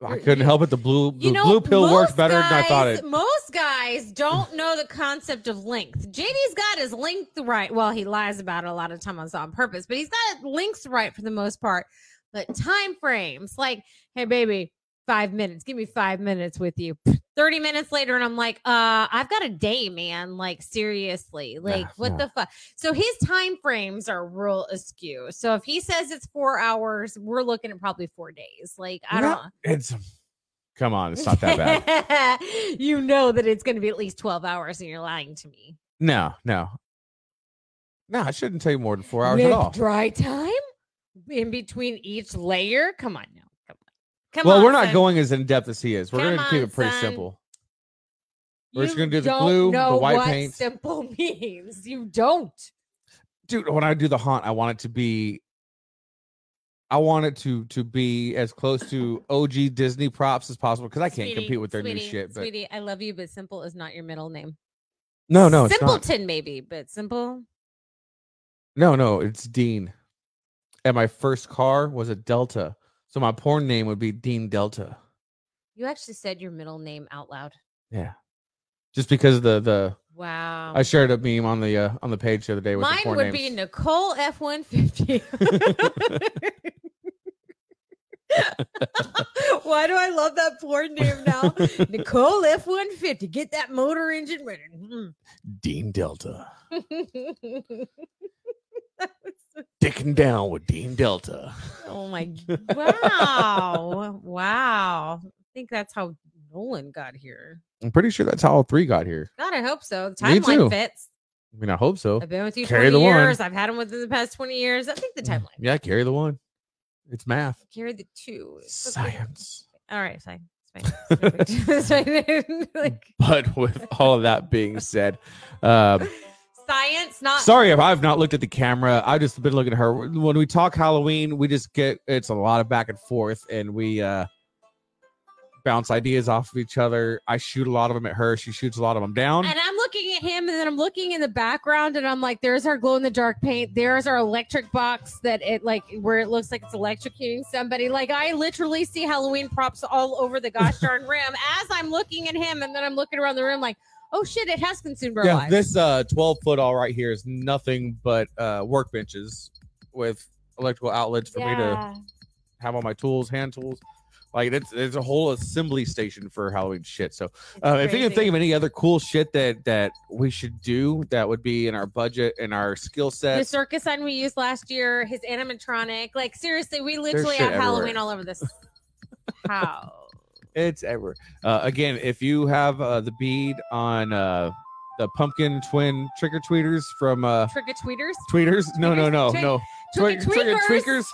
I couldn't you, help it. The blue, the you know, blue pill works better guys, than I thought it. Most guys don't know the concept of length. J D's got his length right. Well, he lies about it a lot of time on on purpose, but he's got his length right for the most part. But time frames, like, hey, baby, five minutes. Give me five minutes with you. thirty minutes later, and I'm like, uh, I've got a day, man. Like, seriously. Like, nah, what nah. the fuck? So his time frames are real askew. So if he says it's four hours, we're looking at probably four days. Like, I don't nah, know. It's, come on. It's not that bad. You know that it's going to be at least twelve hours, and you're lying to me. No, no. No, I shouldn't tell you more than four hours With at all. Dry time? In between each layer? Come on, no. Come well, on, we're not son. going as in depth as he is. We're Come gonna keep on, it pretty son. simple. We're you just gonna do the blue, the white what paint. Simple means you don't, dude. When I do the haunt, I want it to be, I want it to to be as close to O G Disney props as possible because I can't sweetie, compete with their sweetie, new shit. But... Sweetie, I love you, but simple is not your middle name. No, no, Simpleton it's not. Maybe, but simple. No, no, it's Dean. And my first car was a Delta. So my porn name would be Dean Delta. You actually said your middle name out loud. Yeah, just because of the the. Wow. I shared a meme on the uh, on the page the other day with mine the porn would names. Be Nicole F one fifty. Why do I love that porn name now? Nicole F one fifty. Get that motor engine running. Dean Delta. Dicking down with Dean Delta. Oh my! Wow, wow! I think that's how Nolan got here. I'm pretty sure that's how all three got here. God, I hope so. The timeline fits. I mean, I hope so. I've been with you carry twenty years. One. I've had him within the past twenty years. I think the timeline. Yeah, carry the one. It's math. Carry the two. Science. Okay. All right, fine. It's fine. It's like... But with all of that being said. Um, Science, not sorry if I've not looked at the camera. I've just been looking at her. When we talk Halloween, we just get it's a lot of back and forth, and we uh bounce ideas off of each other. I shoot a lot of them at her, she shoots a lot of them down, and I'm looking at him, and then I'm looking in the background, and I'm like, there's our glow in the dark paint, there's our electric box that it like where it looks like it's electrocuting somebody. Like, I literally see Halloween props all over the gosh darn rim as I'm looking at him, and then I'm looking around the room like, oh shit, it has consumed our yeah, lives. This uh, twelve foot all right here is nothing but uh, workbenches with electrical outlets for yeah. me to have all my tools, hand tools. Like, it's, it's a whole assembly station for Halloween shit. So uh, if you can think of any other cool shit that, that we should do that would be in our budget and our skill set. The circus sign we used last year, his animatronic. Like, seriously, we literally have everywhere. Halloween all over this house. It's everywhere. Uh, again, if you have uh, the bead on uh, the pumpkin twin trick-or-tweeters from... Uh, trick-or-tweeters? Tweeters? No, tweeters? no, no, Twi- no. Twi- Trick-or-tweakers?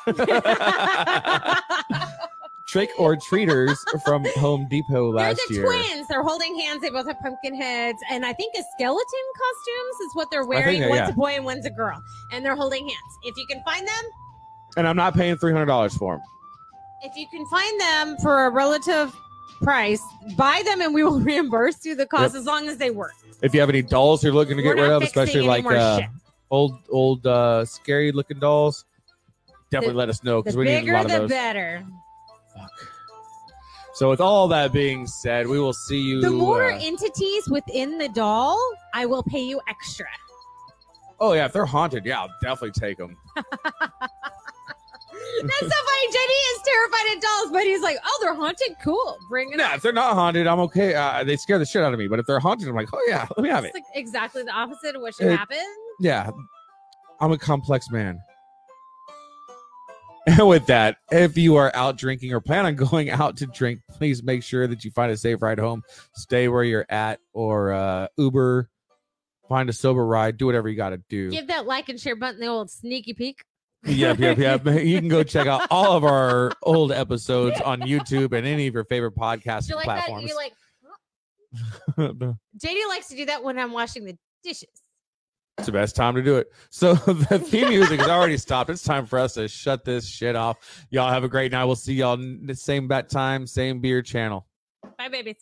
Trick or treaters from Home Depot last year. They're the year. twins. They're holding hands. They both have pumpkin heads. And I think a skeleton costumes is what they're wearing. That, one's yeah. a boy and one's a girl. And they're holding hands. If you can find them. And I'm not paying three hundred dollars for them. If you can find them for a relative price, buy them and we will reimburse you the cost yep. as long as they work. If you have any dolls you're looking to We're get rid of, especially like uh, old, old, uh, scary looking dolls, definitely the, let us know because we need a lot of those. The bigger, the better. So with all that being said, we will see you. The more uh, entities within the doll, I will pay you extra. Oh, yeah. If they're haunted, yeah, I'll definitely take them. That's so funny. Jenny is terrified of dolls, but he's like, oh, they're haunted? Cool. Bring it nah, up. If they're not haunted, I'm okay. Uh, they scare the shit out of me. But if they're haunted, I'm like, oh, yeah, let me have it's it. It's like exactly the opposite of what should it, happen. Yeah. I'm a complex man. And with that, if you are out drinking or plan on going out to drink, please make sure that you find a safe ride home. Stay where you're at or uh, Uber. Find a sober ride. Do whatever you got to do. Give that like and share button the old sneaky peek. Yep, yep, yep. You can go check out all of our old episodes on YouTube and any of your favorite podcasting like platforms. You like huh? J D likes to do that when I'm washing the dishes. It's the best time to do it. So the theme music has already stopped. It's time for us to shut this shit off. Y'all have a great night. We'll see y'all the same bat time, same beer channel. Bye, babies.